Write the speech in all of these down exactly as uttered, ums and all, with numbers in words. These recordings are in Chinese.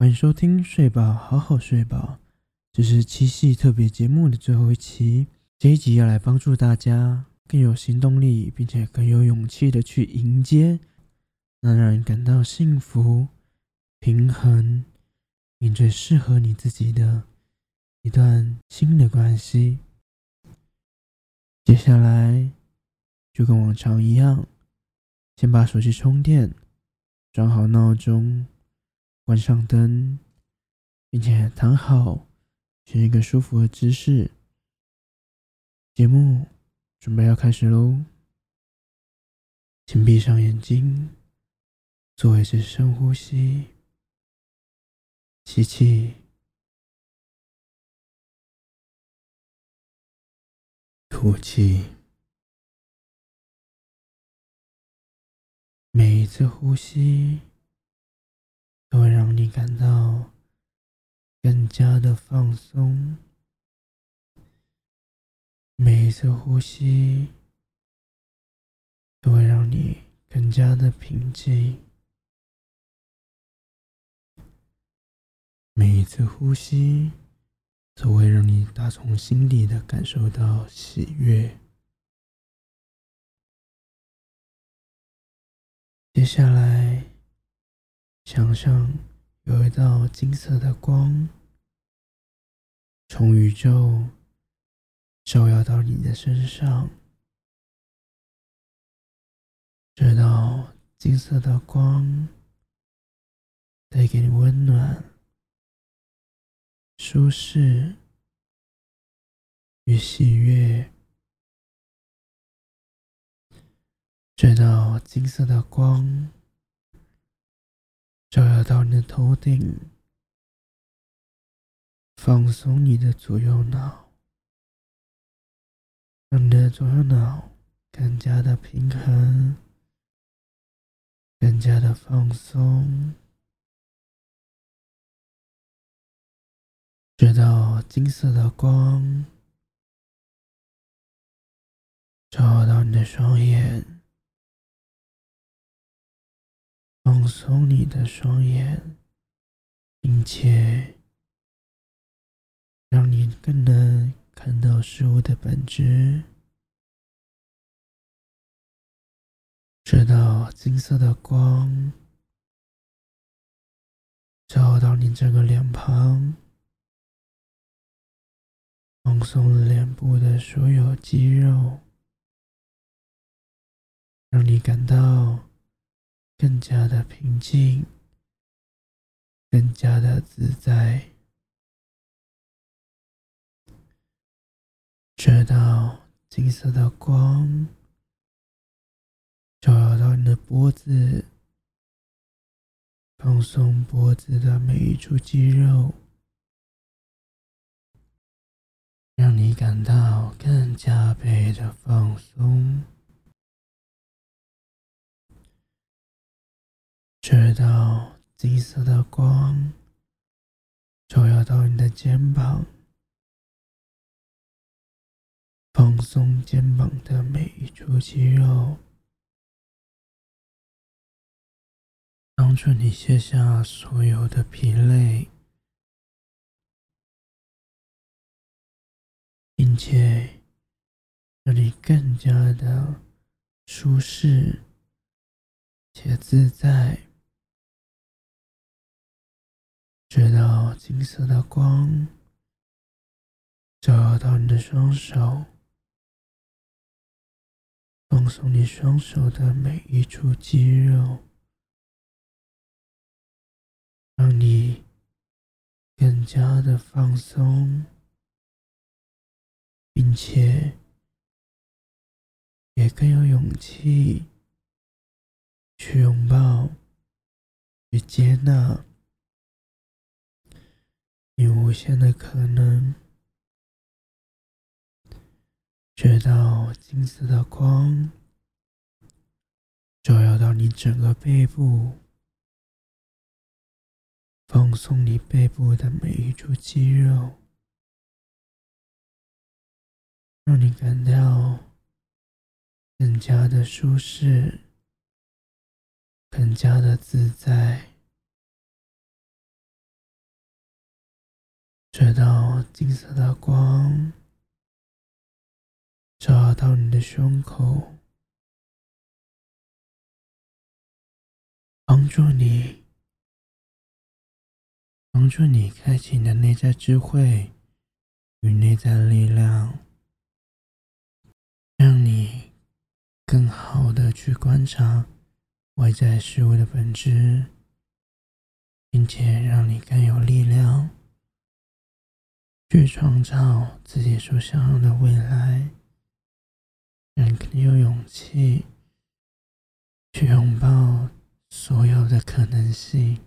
欢迎收听睡饱好好睡饱，这是七夕特别节目的最后一期。这一集要来帮助大家更有行动力，并且更有勇气的去迎接那让人感到幸福、平衡，并最适合你自己的一段新的关系。接下来就跟往常一样，先把手机充电，装好闹钟，关上灯，并且躺好，选一个舒服的姿势。节目准备要开始喽，请闭上眼睛，做一次深呼吸，吸气，吐气。每一次呼吸都会让你感到更加的放松，每一次呼吸都会让你更加的平静，每一次呼吸都会让你打从心底的感受到喜悦。接下来想象有一道金色的光从宇宙照耀到你的身上，这道金色的光带给你温暖、舒适与喜悦。这道金色的光照耀到你的头顶，放松你的左右脑，让你的左右脑更加的平衡，更加的放松。这道金色的光照耀到你的双眼，放松你的双眼，并且让你更能看到事物的本质。这道金色的光照到你整个脸庞，放松脸部的所有肌肉，让你感到更加的平静，更加的自在。这道金色的光照耀到你的脖子，放松脖子的每一处肌肉，让你感到更加倍的放松。这道金色的光照耀到你的肩膀，放松肩膀的每一处肌肉，帮助你卸下所有的疲累，并且让你更加的舒适且自在。这道金色的光照耀到你的双手，放松你双手的每一处肌肉，让你更加的放松，并且也更有勇气去拥抱、去接纳你无限的可能。这道金色的光照耀到你整个背部，放松你背部的每一处肌肉，让你感到更加的舒适，更加的自在。觉到金色的光照到你的胸口，帮助你帮助你开启你的内在智慧与内在力量，让你更好的去观察外在事物的本质，并且让你更有力量去创造自己所想要的未来，让你更有勇气去拥抱所有的可能性。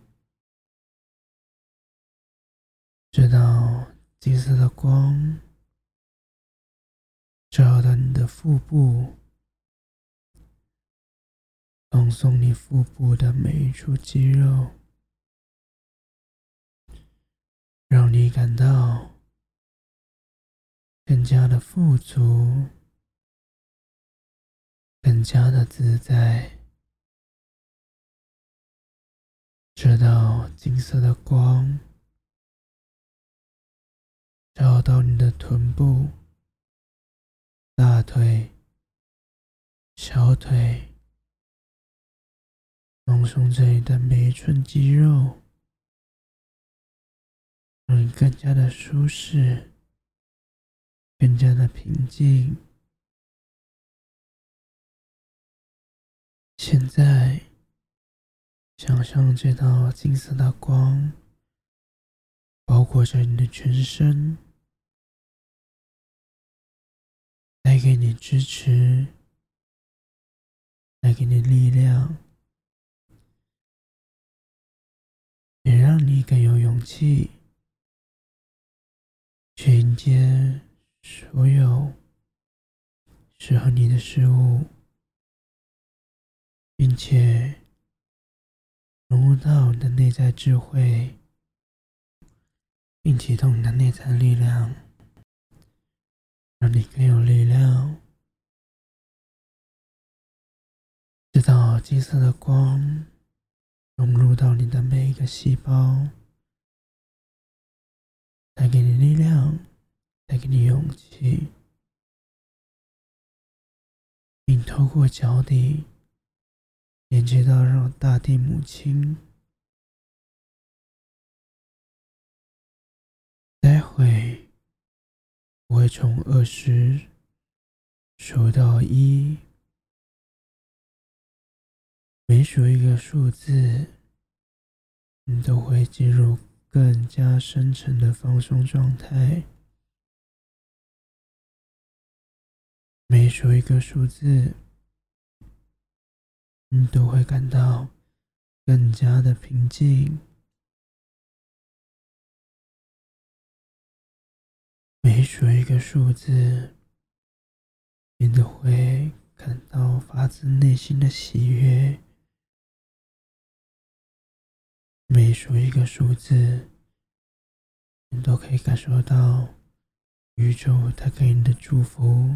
直到金色的光照到你的腹部，放松你腹部的每一处肌肉，让你感到更加的富足，更加的自在。直到金色的光照到你的臀部、大腿、小腿，放松这里的每一寸肌肉，让你更加的舒适，更加的平静。现在想象这道金色的光包裹着你的全身，带给你支持，带给你力量，也让你更有勇气去迎接所有适合你的事物，并且融入到你的内在智慧，并启动你的内在力量，让你更有力量。直到金色的光融入到你的每一个细胞，带给你力量，带给你勇气，并透过脚底连接到让大地母亲。待会我会从二十数到一，每数一个数字，你都会进入更加深层的放松状态。每数一个数字，你都会感到更加的平静。每数一个数字，你都会感到发自内心的喜悦。每数一个数字，你都可以感受到宇宙它给你的祝福。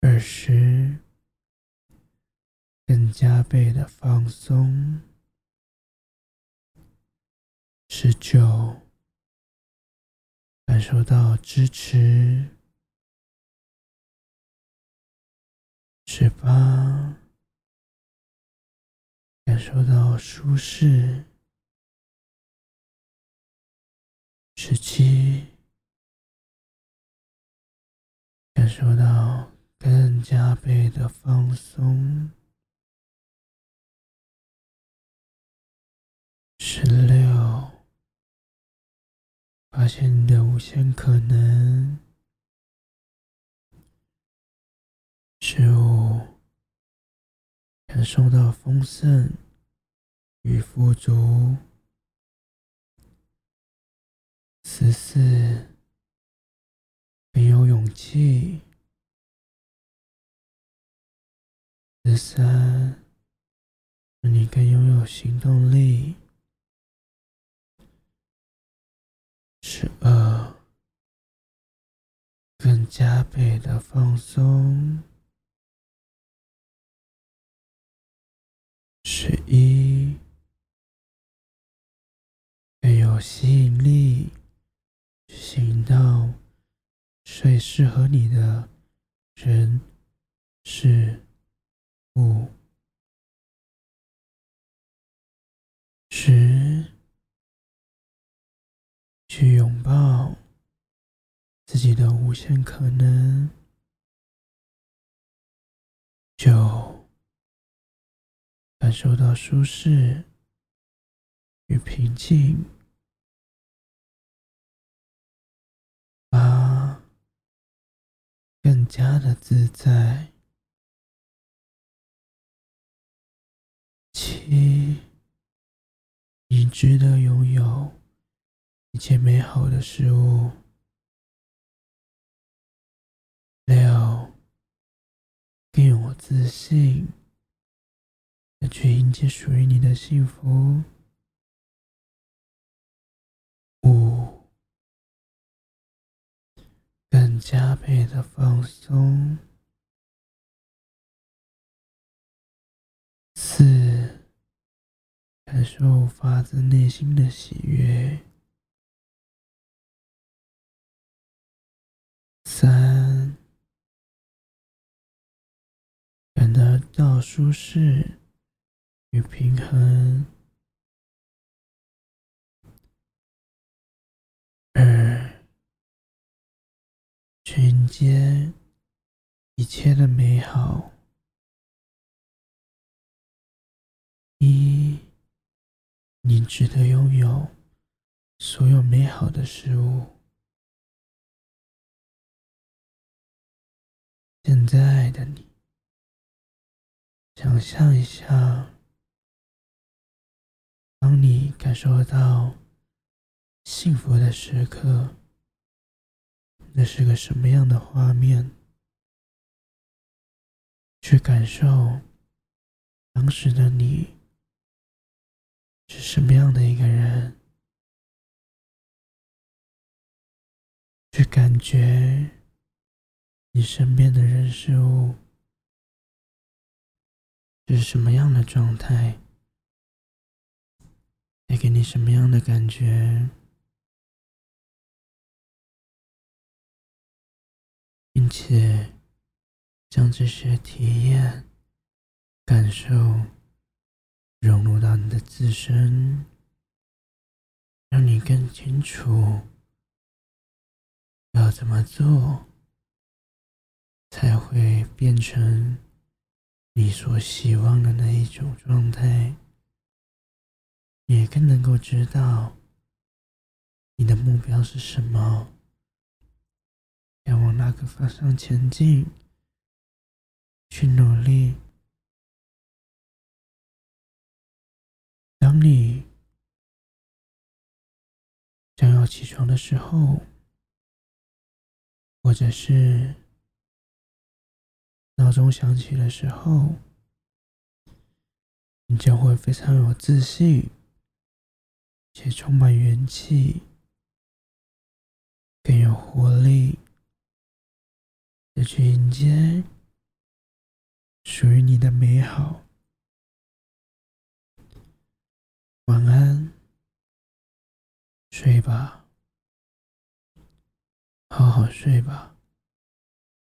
二十，更加倍的放松。十九，感受到支持。十八，感受到舒适。十七，感受到更加倍的放松。十六，发现你的无限可能。十五，感受到丰盛与富足。十四，很有勇气。十三，让你更拥有行动力。十二，更加倍的放松。十一，有吸引力，行动最适合你的人事物。十，去拥抱自己的无限可能。九，感受到舒适与平静。八，更加的自在。七，你值得拥有一切美好的事物。六，更有自信地去迎接属于你的幸福。五，更加倍的放松。四，感受发自内心的喜悦。三，感得到舒适与平衡。二，去迎接一切的美好。一，你值得拥有所有美好的事物。现在的你，想象一下，当你感受到幸福的时刻，那是个什么样的画面？去感受当时的你是什么样的一个人？去感觉你身边的人事物是什么样的状态，带给你什么样的感觉，并且将这些体验、感受融入到你的自身，让你更清楚要怎么做才会变成你所希望的那一种状态，也更能够知道你的目标是什么，要往那个方向前进，去努力。当你想要起床的时候，或者是闹钟响起的时候，你将会非常有自信，且充满元气，更有活力，也去迎接属于你的美好。晚安，睡吧，好好睡吧。